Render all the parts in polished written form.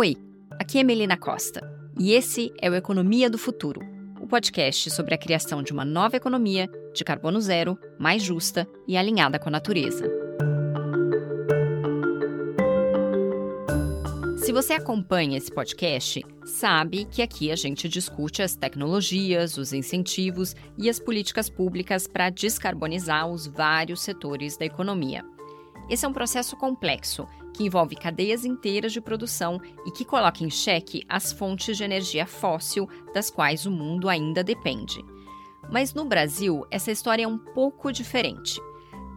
Oi, aqui é Melina Costa e esse é o Economia do Futuro, o podcast sobre a criação de uma nova economia de carbono zero, mais justa e alinhada com a natureza. Se você acompanha esse podcast, sabe que aqui a gente discute as tecnologias, os incentivos e as políticas públicas para descarbonizar os vários setores da economia. Esse é um processo complexo, que envolve cadeias inteiras de produção e que coloca em xeque as fontes de energia fóssil das quais o mundo ainda depende. Mas no Brasil, essa história é um pouco diferente.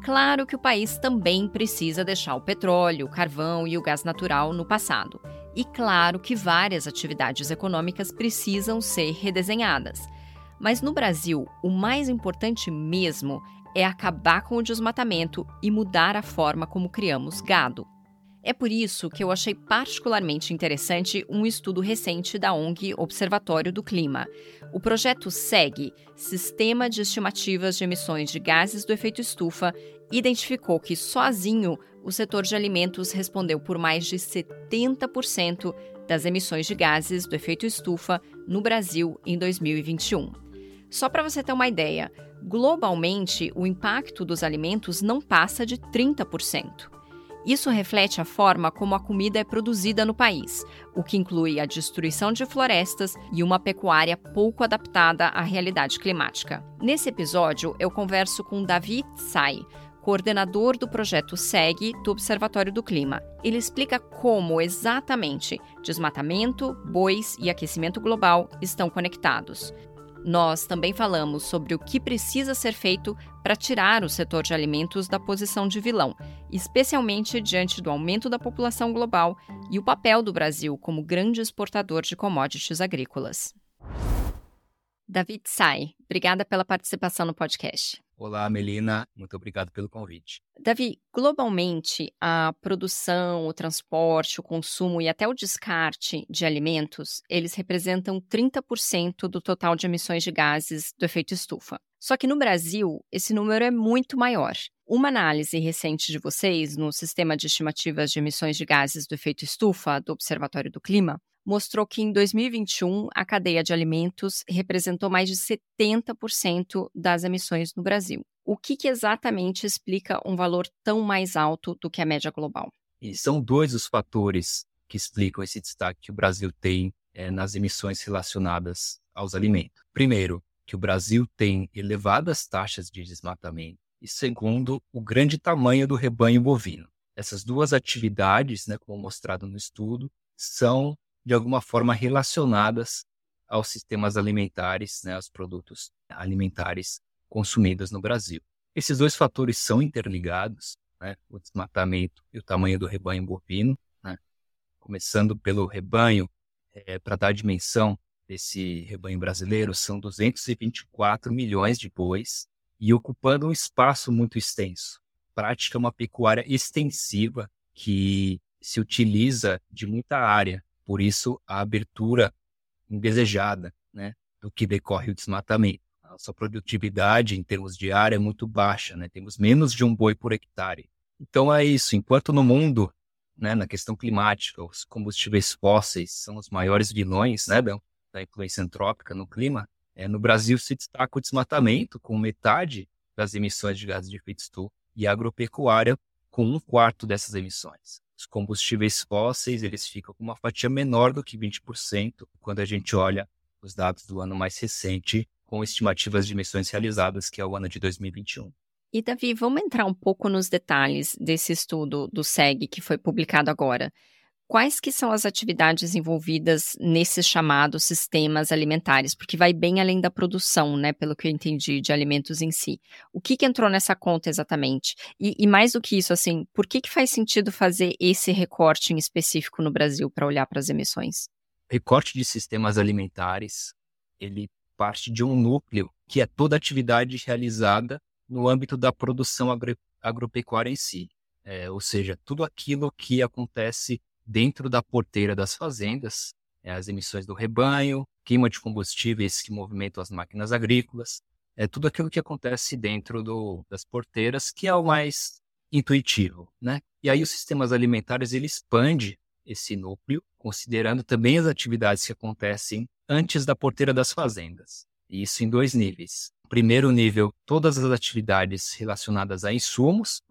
Claro que o país também precisa deixar o petróleo, o carvão e o gás natural no passado. E claro que várias atividades econômicas precisam ser redesenhadas. Mas no Brasil, o mais importante mesmo é acabar com o desmatamento e mudar a forma como criamos gado. É por isso que eu achei particularmente interessante um estudo recente da ONG Observatório do Clima. O projeto SEEG, Sistema de Estimativas de Emissões de Gases do Efeito Estufa, identificou que sozinho o setor de alimentos respondeu por mais de 70% das emissões de gases do efeito estufa no Brasil em 2021. Só para você ter uma ideia, globalmente o impacto dos alimentos não passa de 30%. Isso reflete a forma como a comida é produzida no país, o que inclui a destruição de florestas e uma pecuária pouco adaptada à realidade climática. Nesse episódio, eu converso com David Tsai, coordenador do projeto SEEG do Observatório do Clima. Ele explica como exatamente desmatamento, bois e aquecimento global estão conectados. Nós também falamos sobre o que precisa ser feito para tirar o setor de alimentos da posição de vilão, especialmente diante do aumento da população global e o papel do Brasil como grande exportador de commodities agrícolas. David Tsai, obrigada pela participação no podcast. Olá, Melina. Muito obrigado pelo convite. Davi, globalmente, a produção, o transporte, o consumo e até o descarte de alimentos, eles representam 30% do total de emissões de gases do efeito estufa. Só que no Brasil, esse número é muito maior. Uma análise recente de vocês no Sistema de Estimativas de Emissões de Gases do Efeito Estufa do Observatório do Clima mostrou que em 2021 a cadeia de alimentos representou mais de 70% das emissões no Brasil. O que exatamente explica um valor tão mais alto do que a média global? E são dois os fatores que explicam esse destaque que o Brasil tem nas emissões relacionadas aos alimentos. Primeiro, que o Brasil tem elevadas taxas de desmatamento e, segundo, o grande tamanho do rebanho bovino. Essas duas atividades, como mostrado no estudo, são de alguma forma relacionadas aos sistemas alimentares, aos produtos alimentares consumidos no Brasil. Esses dois fatores são interligados, o desmatamento e o tamanho do rebanho bovino. Começando pelo rebanho, para dar a dimensão desse rebanho brasileiro, são 224 milhões de bois e ocupando um espaço muito extenso. Prática uma pecuária extensiva que se utiliza de muita área. Por isso, a abertura indesejada do que decorre o desmatamento. A sua produtividade em termos de área é muito baixa, temos menos de um boi por hectare. Então é isso, enquanto no mundo, na questão climática, os combustíveis fósseis são os maiores vilões da influência antrópica no clima, no Brasil se destaca o desmatamento com metade das emissões de gases de efeito estufa e a agropecuária com um quarto dessas emissões. Os combustíveis fósseis, eles ficam com uma fatia menor do que 20% quando a gente olha os dados do ano mais recente com estimativas de emissões realizadas, que é o ano de 2021. E, Davi, vamos entrar um pouco nos detalhes desse estudo do SEEG que foi publicado agora. Quais que são as atividades envolvidas nesses chamados sistemas alimentares? Porque vai bem além da produção, pelo que eu entendi, de alimentos em si. O que entrou nessa conta exatamente? E mais do que isso, por que faz sentido fazer esse recorte em específico no Brasil para olhar para as emissões? O recorte de sistemas alimentares, ele parte de um núcleo que é toda atividade realizada no âmbito da produção agropecuária em si. Ou seja, tudo aquilo que acontece dentro da porteira das fazendas, as emissões do rebanho, queima de combustíveis que movimentam as máquinas agrícolas, tudo aquilo que acontece dentro das porteiras, que é o mais intuitivo. E aí os sistemas alimentares, ele expande esse núcleo considerando também as atividades que acontecem antes da porteira das fazendas. E isso em dois níveis. Primeiro nível, todas as atividades relacionadas a insumos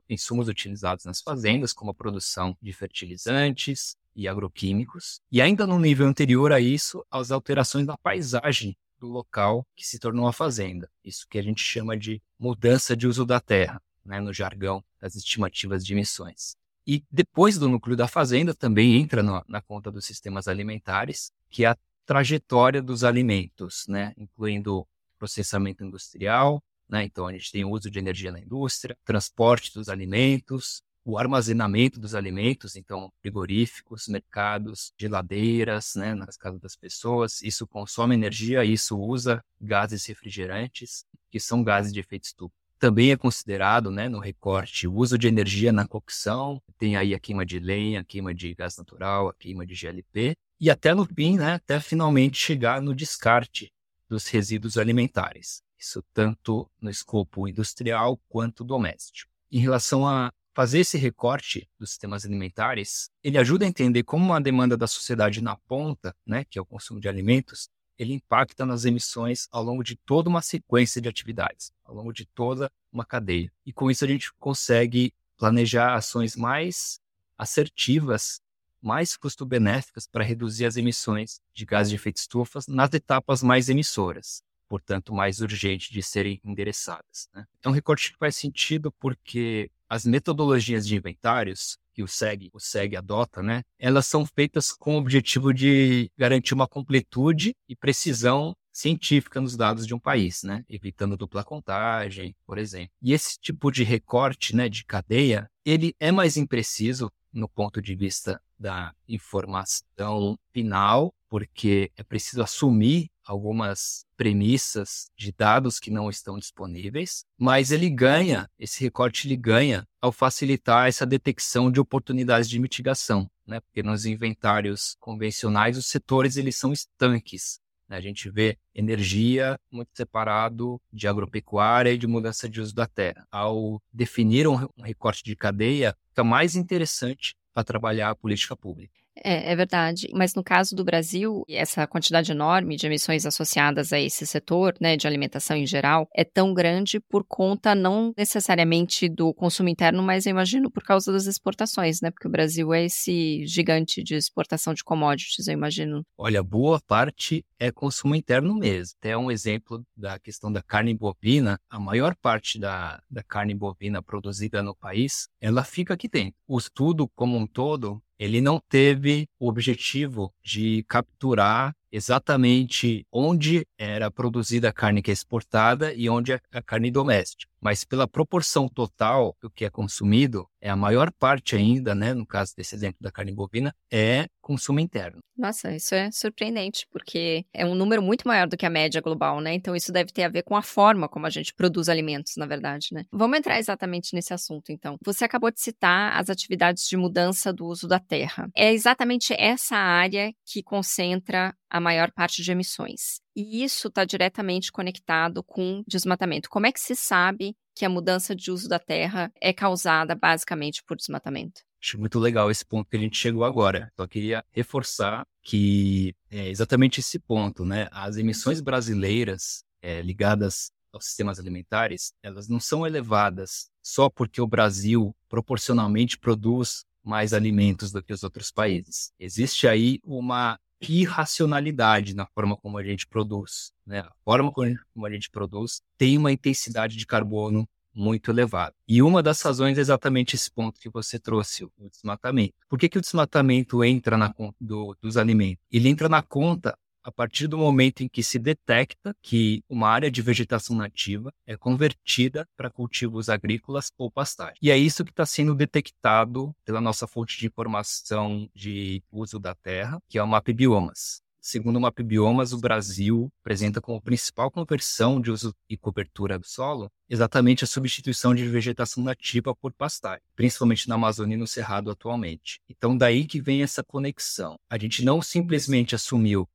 utilizados nas fazendas, como a produção de fertilizantes e agroquímicos. E ainda no nível anterior a isso, as alterações na paisagem do local que se tornou a fazenda. Isso que a gente chama de mudança de uso da terra, né, no jargão das estimativas de emissões. E depois do núcleo da fazenda também entra na conta dos sistemas alimentares, que é a trajetória dos alimentos, né, incluindo processamento industrial, né, então a gente tem o uso de energia na indústria, transporte dos alimentos, o armazenamento dos alimentos, então frigoríficos, mercados, geladeiras, né, nas casas das pessoas, isso consome energia, isso usa gases refrigerantes, que são gases de efeito estufa. Também é considerado, né, no recorte o uso de energia na cocção, tem aí a queima de lenha, a queima de gás natural, a queima de GLP, e até no fim, né, até finalmente chegar no descarte dos resíduos alimentares. Isso tanto no escopo industrial quanto doméstico. Em relação a fazer esse recorte dos sistemas alimentares, ele ajuda a entender como a demanda da sociedade na ponta, né, que é o consumo de alimentos, ele impacta nas emissões ao longo de toda uma sequência de atividades, ao longo de toda uma cadeia. E com isso a gente consegue planejar ações mais assertivas, mais custo-benéficas para reduzir as emissões de gases de efeito estufa nas etapas mais emissoras, portanto mais urgentes de serem endereçadas, né? É um recorte que faz sentido porque as metodologias de inventários que o SEEG adota, né, elas são feitas com o objetivo de garantir uma completude e precisão científica nos dados de um país, né, evitando dupla contagem, por exemplo. E esse tipo de recorte, né, de cadeia, ele é mais impreciso no ponto de vista da informação final, porque é preciso assumir algumas premissas de dados que não estão disponíveis, mas esse recorte ganha ao facilitar essa detecção de oportunidades de mitigação, né? Porque nos inventários convencionais os setores eles são estanques, né? A gente vê energia muito separado de agropecuária e de mudança de uso da terra. Ao definir um recorte de cadeia, fica mais interessante para trabalhar a política pública. É verdade, mas no caso do Brasil, essa quantidade enorme de emissões associadas a esse setor, né, de alimentação em geral, é tão grande por conta não necessariamente do consumo interno, mas eu imagino por causa das exportações, né, porque o Brasil é esse gigante de exportação de commodities, eu imagino. Olha, boa parte é consumo interno mesmo. Até um exemplo da questão da carne bovina, a maior parte da carne bovina produzida no país, ela fica aqui dentro. O estudo como um todo, ele não teve o objetivo de capturar exatamente onde era produzida a carne que é exportada e onde é a carne doméstica. Mas pela proporção total do que é consumido, a maior parte ainda, né, no caso desse exemplo da carne bovina, é consumo interno. Nossa, isso é surpreendente, porque é um número muito maior do que a média global, né? Então isso deve ter a ver com a forma como a gente produz alimentos, na verdade, né? Vamos entrar exatamente nesse assunto, então. Você acabou de citar as atividades de mudança do uso da terra. É exatamente essa área que concentra a maior parte de emissões. E isso está diretamente conectado com desmatamento. Como é que se sabe que a mudança de uso da terra é causada basicamente por desmatamento? Acho muito legal esse ponto que a gente chegou agora. Só queria reforçar que é exatamente esse ponto, né? As emissões brasileiras ligadas aos sistemas alimentares, elas não são elevadas só porque o Brasil proporcionalmente produz mais alimentos do que os outros países. Existe aí uma irracionalidade na forma como a gente produz, né? A forma como a gente produz tem uma intensidade de carbono muito elevada. E uma das razões é exatamente esse ponto que você trouxe, o desmatamento. Por que o desmatamento entra na conta dos alimentos? Ele entra na conta a partir do momento em que se detecta que uma área de vegetação nativa é convertida para cultivos agrícolas ou pastagem. E é isso que está sendo detectado pela nossa fonte de informação de uso da terra, que é o MapBiomas. Segundo o MapBiomas, o Brasil apresenta como principal conversão de uso e cobertura do solo exatamente a substituição de vegetação nativa por pastagem, principalmente na Amazônia e no Cerrado atualmente. Então, daí que vem essa conexão. A gente não simplesmente assumiu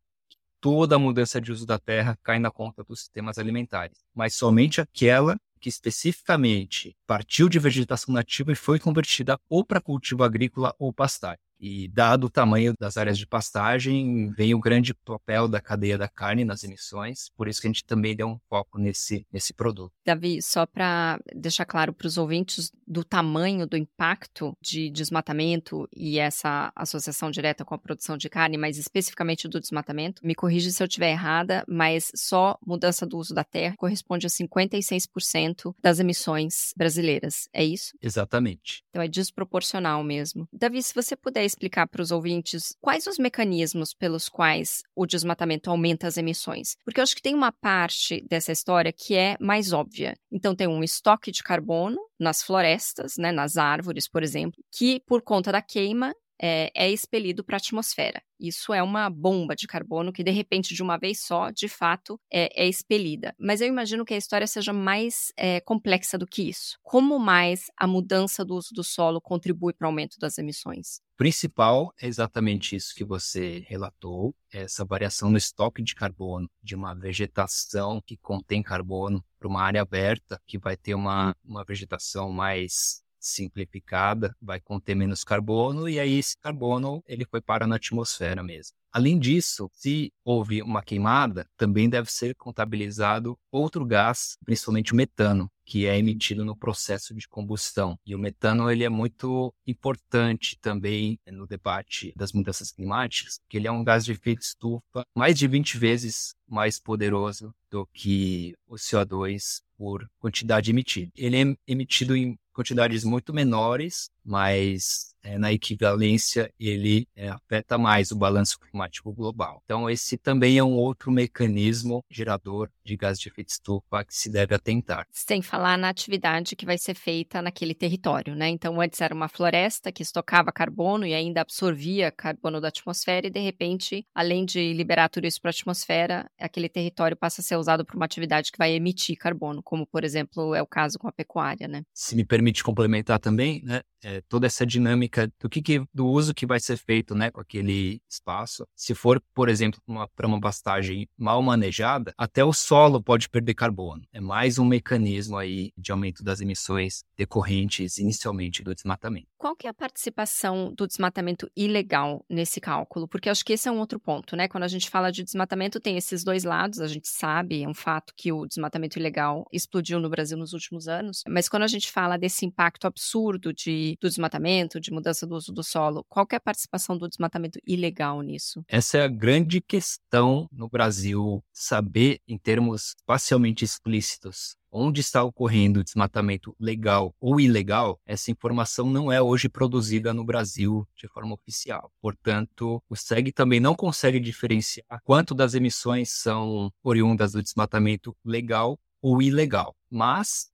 toda a mudança de uso da terra cai na conta dos sistemas alimentares, mas somente aquela que especificamente partiu de vegetação nativa e foi convertida ou para cultivo agrícola ou pastagem. E dado o tamanho das áreas de pastagem, vem o grande papel da cadeia da carne nas emissões, por isso que a gente também deu um foco nesse produto. Davi, só para deixar claro para os ouvintes do tamanho do impacto de desmatamento e essa associação direta com a produção de carne, mas especificamente do desmatamento, me corrija se eu estiver errada, mas só mudança do uso da terra corresponde a 56% das emissões brasileiras, é isso? Exatamente. Então é desproporcional mesmo. Davi, se você puder explicar para os ouvintes quais os mecanismos pelos quais o desmatamento aumenta as emissões. Porque eu acho que tem uma parte dessa história que é mais óbvia. Então, tem um estoque de carbono nas florestas, né, nas árvores, por exemplo, que, por conta da queima, é expelido para a atmosfera. Isso é uma bomba de carbono que, de repente, de uma vez só, de fato, é expelida. Mas eu imagino que a história seja mais complexa do que isso. Como mais a mudança do uso do solo contribui para o aumento das emissões? O principal é exatamente isso que você relatou, essa variação no estoque de carbono de uma vegetação que contém carbono para uma área aberta, que vai ter uma vegetação mais simplificada, vai conter menos carbono, e aí esse carbono ele foi parar na atmosfera mesmo. Além disso, se houve uma queimada, também deve ser contabilizado outro gás, principalmente o metano, que é emitido no processo de combustão. E o metano ele é muito importante também no debate das mudanças climáticas, porque ele é um gás de efeito estufa mais de 20 vezes mais poderoso do que o CO2 por quantidade emitida. Ele é emitido em quantidades muito menores, mas na equivalência ele afeta mais o balanço climático global. Então esse também é um outro mecanismo gerador de gás de efeito estufa que se deve atentar. Sem falar na atividade que vai ser feita naquele território, né? Então antes era uma floresta que estocava carbono e ainda absorvia carbono da atmosfera e de repente, além de liberar tudo isso para a atmosfera, aquele território passa a ser usado para uma atividade que vai emitir carbono, como por exemplo é o caso com a pecuária, né? Se me permite complementar também, né? Toda essa dinâmica do uso que vai ser feito, né, com aquele espaço. Se for, por exemplo, para uma pastagem mal manejada, até o solo pode perder carbono. É mais um mecanismo aí de aumento das emissões decorrentes inicialmente do desmatamento. Qual que é a participação do desmatamento ilegal nesse cálculo? Porque eu acho que esse é um outro ponto, né? Quando a gente fala de desmatamento, tem esses dois lados. A gente sabe, é um fato que o desmatamento ilegal explodiu no Brasil nos últimos anos. Mas quando a gente fala desse impacto absurdo do desmatamento, de mudança do uso do solo, qual que é a participação do desmatamento ilegal nisso? Essa é a grande questão no Brasil, saber em termos parcialmente explícitos onde está ocorrendo desmatamento legal ou ilegal. Essa informação não é hoje produzida no Brasil de forma oficial. Portanto, o SEEG também não consegue diferenciar quanto das emissões são oriundas do desmatamento legal ou ilegal. Mas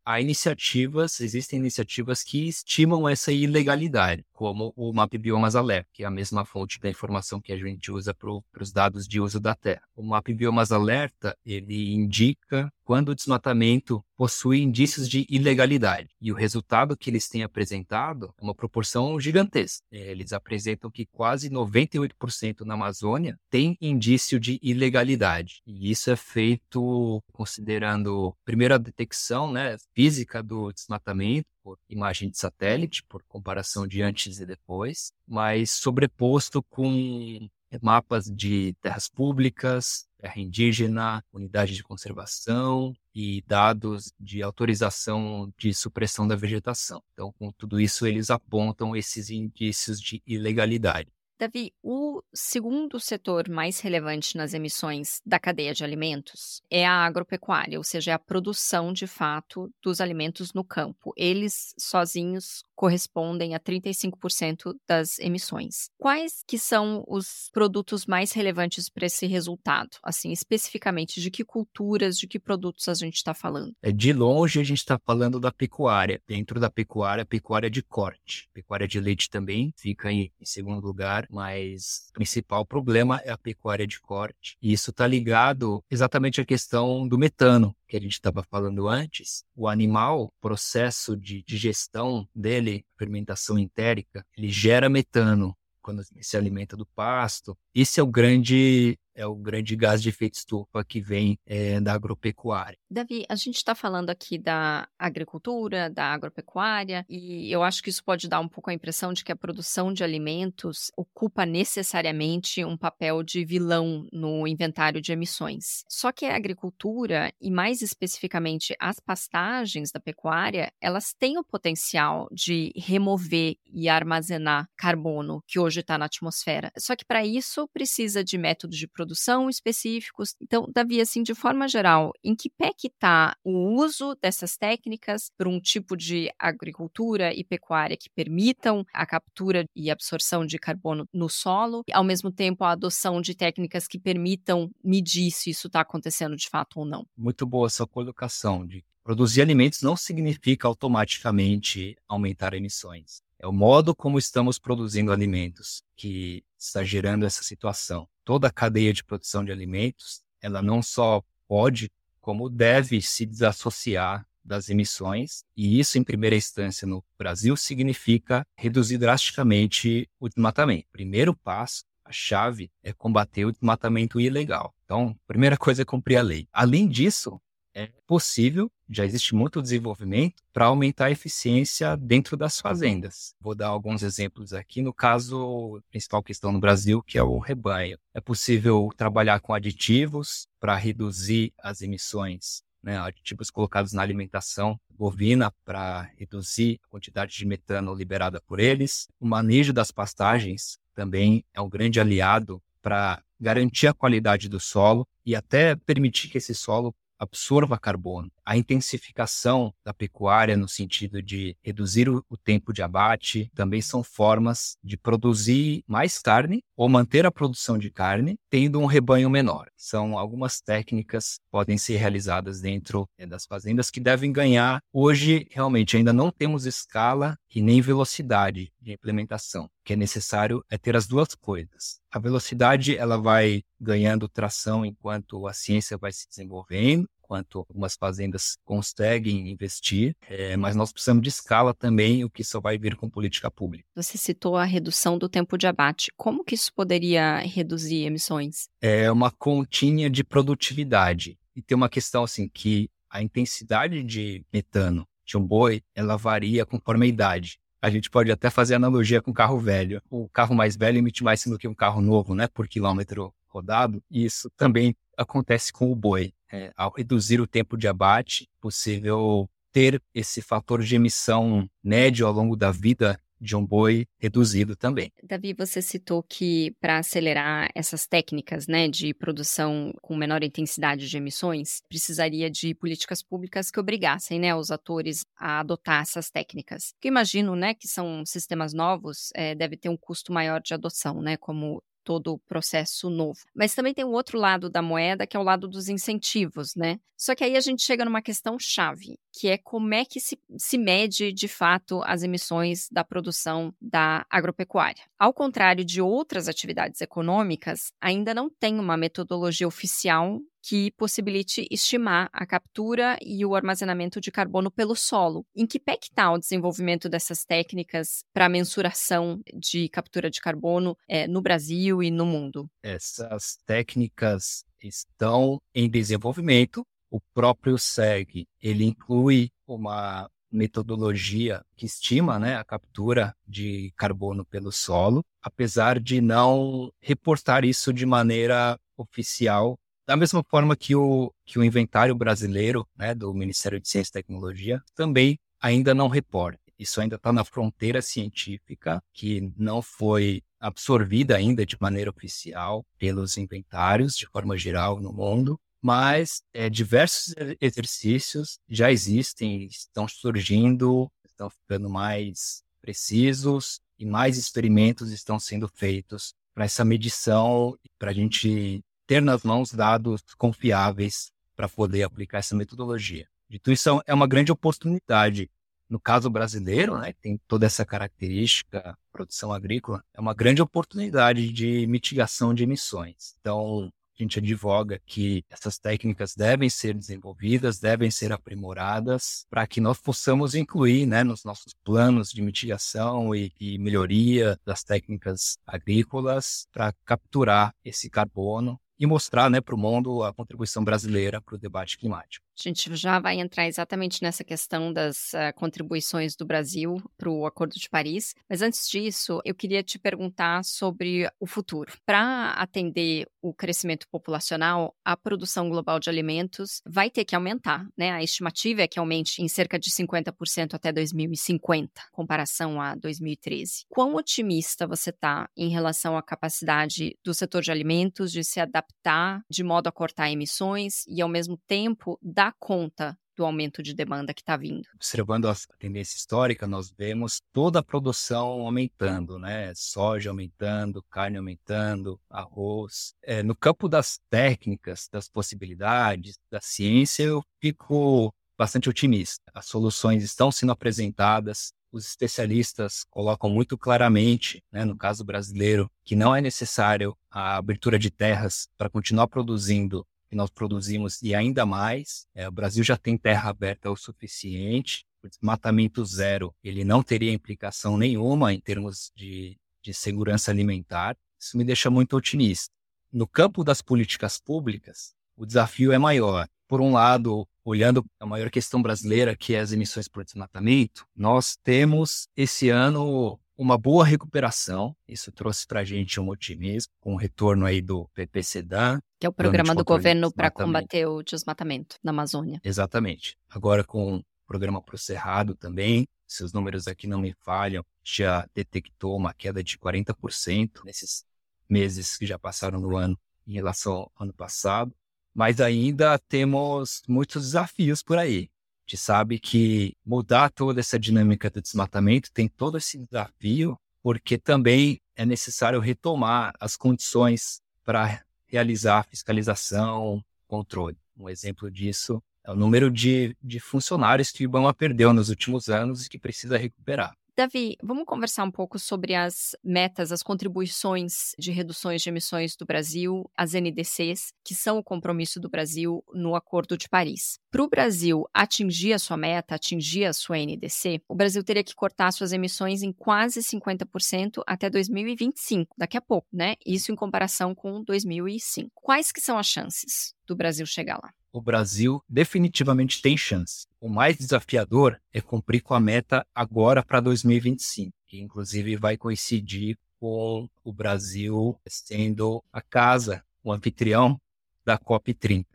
existem iniciativas que estimam essa ilegalidade, como o MapBiomas Alerta, que é a mesma fonte da informação que a gente usa para os dados de uso da terra. O MapBiomas Alerta, ele indica quando o desmatamento possui indícios de ilegalidade. E o resultado que eles têm apresentado é uma proporção gigantesca. Eles apresentam que quase 98% na Amazônia tem indício de ilegalidade. E isso é feito considerando, primeiro, a detecção, né, física do desmatamento por imagem de satélite, por comparação de antes e depois, mas sobreposto com mapas de terras públicas, terra indígena, unidade de conservação e dados de autorização de supressão da vegetação. Então, com tudo isso, eles apontam esses indícios de ilegalidade. Davi, o segundo setor mais relevante nas emissões da cadeia de alimentos é a agropecuária, ou seja, é a produção de fato dos alimentos no campo. Eles sozinhos correspondem a 35% das emissões. Quais que são os produtos mais relevantes para esse resultado? Assim, especificamente, de que culturas, de que produtos a gente está falando? De longe, a gente está falando da pecuária. Dentro da pecuária, pecuária de corte. Pecuária de leite também fica em segundo lugar, mas o principal problema é a pecuária de corte. E isso está ligado exatamente à questão do metano que a gente estava falando antes. O animal, o processo de digestão dele, fermentação entérica, ele gera metano quando se alimenta do pasto. Esse é o grande é o grande gás de efeito estufa que vem da agropecuária. Davi, a gente está falando aqui da agricultura, da agropecuária, e eu acho que isso pode dar um pouco a impressão de que a produção de alimentos ocupa necessariamente um papel de vilão no inventário de emissões. Só que a agricultura, e mais especificamente as pastagens da pecuária, elas têm o potencial de remover e armazenar carbono que hoje está na atmosfera. Só que para isso precisa de métodos de produção específicos. Então, Davi, assim, de forma geral, em que pé que está o uso dessas técnicas para um tipo de agricultura e pecuária que permitam a captura e absorção de carbono no solo, e ao mesmo tempo a adoção de técnicas que permitam medir se isso está acontecendo de fato ou não? Muito boa essa colocação de produzir alimentos não significa automaticamente aumentar emissões. É o modo como estamos produzindo alimentos que está gerando essa situação. Toda a cadeia de produção de alimentos, ela não só pode, como deve se desassociar das emissões, e isso, em primeira instância, no Brasil, significa reduzir drasticamente o desmatamento. Primeiro passo, a chave, é combater o desmatamento ilegal. Então, a primeira coisa é cumprir a lei. Além disso, é possível, já existe muito desenvolvimento para aumentar a eficiência dentro das fazendas. Vou dar alguns exemplos aqui. No caso, a principal questão no Brasil, que é o rebanho. É possível trabalhar com aditivos para reduzir as emissões, né? Aditivos colocados na alimentação bovina para reduzir a quantidade de metano liberada por eles. O manejo das pastagens também é um grande aliado para garantir a qualidade do solo e até permitir que esse solo absorva carbono. A intensificação da pecuária no sentido de reduzir o tempo de abate também são formas de produzir mais carne ou manter a produção de carne tendo um rebanho menor. São algumas técnicas que podem ser realizadas dentro das fazendas que devem ganhar. Hoje, realmente, ainda não temos escala e nem velocidade de implementação. O que é necessário é ter as duas coisas. A velocidade ela vai ganhando tração enquanto a ciência vai se desenvolvendo, enquanto algumas fazendas conseguem investir, mas nós precisamos de escala também, o que só vai vir com política pública. Você citou a redução do tempo de abate. Como que isso poderia reduzir emissões? É uma continha de produtividade. E tem uma questão assim, que a intensidade de metano de um boi, ela varia conforme a idade. A gente pode até fazer analogia com carro velho. O carro mais velho emite mais do que um carro novo, né, por quilômetro rodado. E isso também acontece com o boi. Ao reduzir o tempo de abate, é possível ter esse fator de emissão médio ao longo da vida de um boi reduzido também. Davi, você citou que para acelerar essas técnicas, né, de produção com menor intensidade de emissões, precisaria de políticas públicas que obrigassem, né, os atores a adotar essas técnicas. Porque imagino, né, que são sistemas novos, deve ter um custo maior de adoção, né, como todo o processo novo. Mas também tem o outro lado da moeda, que é o lado dos incentivos, né? Só que aí a gente chega numa questão chave, que é como é que se mede, de fato, as emissões da produção da agropecuária. Ao contrário de outras atividades econômicas, ainda não tem uma metodologia oficial que possibilite estimar a captura e o armazenamento de carbono pelo solo. Em que pé que está o desenvolvimento dessas técnicas para mensuração de captura de carbono no Brasil e no mundo? Essas técnicas estão em desenvolvimento. O próprio SEEG, ele inclui uma metodologia que estima, né, a captura de carbono pelo solo, apesar de não reportar isso de maneira oficial. Da mesma forma que o inventário brasileiro, né, do Ministério de Ciência e Tecnologia também ainda não reporta. Isso ainda está na fronteira científica, que não foi absorvida ainda de maneira oficial pelos inventários, de forma geral, no mundo. Mas diversos exercícios já existem, estão surgindo, estão ficando mais precisos e mais experimentos estão sendo feitos para essa medição, para a gente ter nas mãos dados confiáveis para poder aplicar essa metodologia. Dito isso, é uma grande oportunidade. No caso brasileiro, né, tem toda essa característica, produção agrícola, é uma grande oportunidade de mitigação de emissões. Então, a gente advoga que essas técnicas devem ser desenvolvidas, devem ser aprimoradas para que nós possamos incluir, né, nos nossos planos de mitigação e melhoria das técnicas agrícolas para capturar esse carbono e mostrar, né, para o mundo a contribuição brasileira para o debate climático. A gente já vai entrar exatamente nessa questão das contribuições do Brasil para o Acordo de Paris, mas antes disso, eu queria te perguntar sobre o futuro. Para atender o crescimento populacional, a produção global de alimentos vai ter que aumentar, né? A estimativa é que aumente em cerca de 50% até 2050, em comparação a 2013. Quão otimista você está em relação à capacidade do setor de alimentos de se adaptar de modo a cortar emissões e, ao mesmo tempo, dar conta do aumento de demanda que está vindo? Observando a tendência histórica, nós vemos toda a produção aumentando, né? Soja aumentando, carne aumentando, arroz. No campo das técnicas, das possibilidades, da ciência, eu fico bastante otimista. As soluções estão sendo apresentadas. Os especialistas colocam muito claramente, né, no caso brasileiro, que não é necessário a abertura de terras para continuar produzindo o que nós produzimos e ainda mais. O Brasil já tem terra aberta o suficiente. O desmatamento zero, ele não teria implicação nenhuma em termos de segurança alimentar. Isso me deixa muito otimista. No campo das políticas públicas, o desafio é maior. Por um lado, olhando a maior questão brasileira, que é as emissões por desmatamento, nós temos esse ano uma boa recuperação. Isso trouxe para a gente um otimismo, com o retorno aí do PPCDAN, que é o programa do governo para combater o desmatamento na Amazônia. Exatamente. Agora com o programa para o Cerrado também, se os números aqui não me falham, já detectou uma queda de 40% nesses meses que já passaram no ano em relação ao ano passado. Mas ainda temos muitos desafios por aí. A gente sabe que mudar toda essa dinâmica do desmatamento tem todo esse desafio, porque também é necessário retomar as condições para realizar fiscalização, controle. Um exemplo disso é o número de funcionários que o Ibama perdeu nos últimos anos e que precisa recuperar. Davi, vamos conversar um pouco sobre as metas, as contribuições de reduções de emissões do Brasil, as NDCs, que são o compromisso do Brasil no Acordo de Paris. Para o Brasil atingir a sua meta, atingir a sua NDC, o Brasil teria que cortar suas emissões em quase 50% até 2025, daqui a pouco, né? Isso em comparação com 2005. Quais que são as chances do Brasil chegar lá? O Brasil definitivamente tem chance. O mais desafiador é cumprir com a meta agora para 2025, que inclusive vai coincidir com o Brasil sendo a casa, o anfitrião da COP30.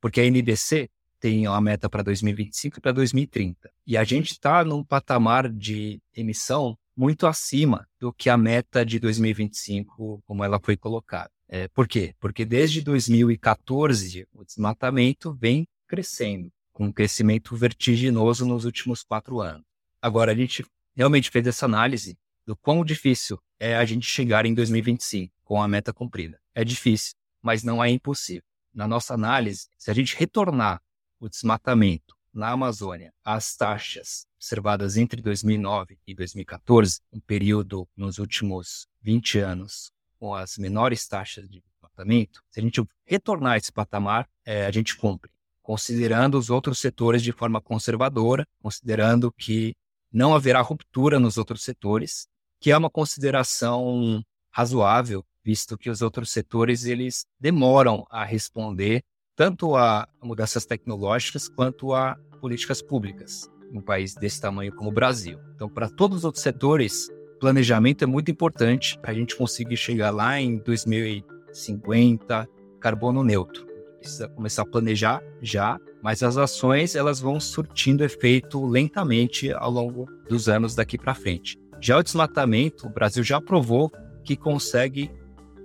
Porque a NDC tem a meta para 2025 e para 2030. E a gente está num patamar de emissão muito acima do que a meta de 2025, como ela foi colocada. Por quê? Porque desde 2014 o desmatamento vem crescendo, com um crescimento vertiginoso nos últimos 4 anos. Agora, a gente realmente fez essa análise do quão difícil é a gente chegar em 2025 com a meta cumprida. É difícil, mas não é impossível. Na nossa análise, se a gente retornar o desmatamento na Amazônia às taxas observadas entre 2009 e 2014, um período nos últimos 20 anos, com as menores taxas de desmatamento, se a gente retornar a esse patamar, a gente cumpre, considerando os outros setores de forma conservadora, considerando que não haverá ruptura nos outros setores, que é uma consideração razoável, visto que os outros setores eles demoram a responder tanto a mudanças tecnológicas quanto a políticas públicas, num país desse tamanho como o Brasil. Então, para todos os outros setores, planejamento é muito importante para a gente conseguir chegar lá em 2050, carbono neutro. Precisa começar a planejar já, mas as ações elas vão surtindo efeito lentamente ao longo dos anos daqui para frente. Já o desmatamento, o Brasil já provou que consegue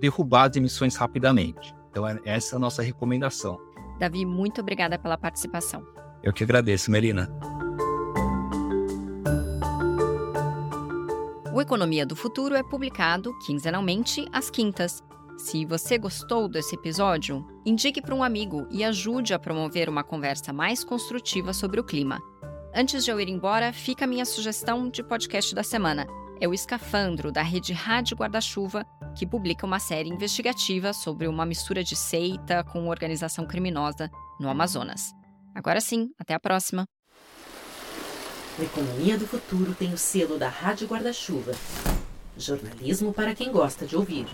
derrubar as emissões rapidamente. Então, essa é a nossa recomendação. Davi, muito obrigada pela participação. Eu que agradeço, Melina. O Economia do Futuro é publicado quinzenalmente às quintas. Se você gostou desse episódio, indique para um amigo e ajude a promover uma conversa mais construtiva sobre o clima. Antes de eu ir embora, fica a minha sugestão de podcast da semana. É o Escafandro, da Rede Rádio Guarda-Chuva, que publica uma série investigativa sobre uma mistura de seita com organização criminosa no Amazonas. Agora sim, até a próxima! O Economia do Futuro tem o selo da Rádio Guarda-Chuva. Jornalismo para quem gosta de ouvir.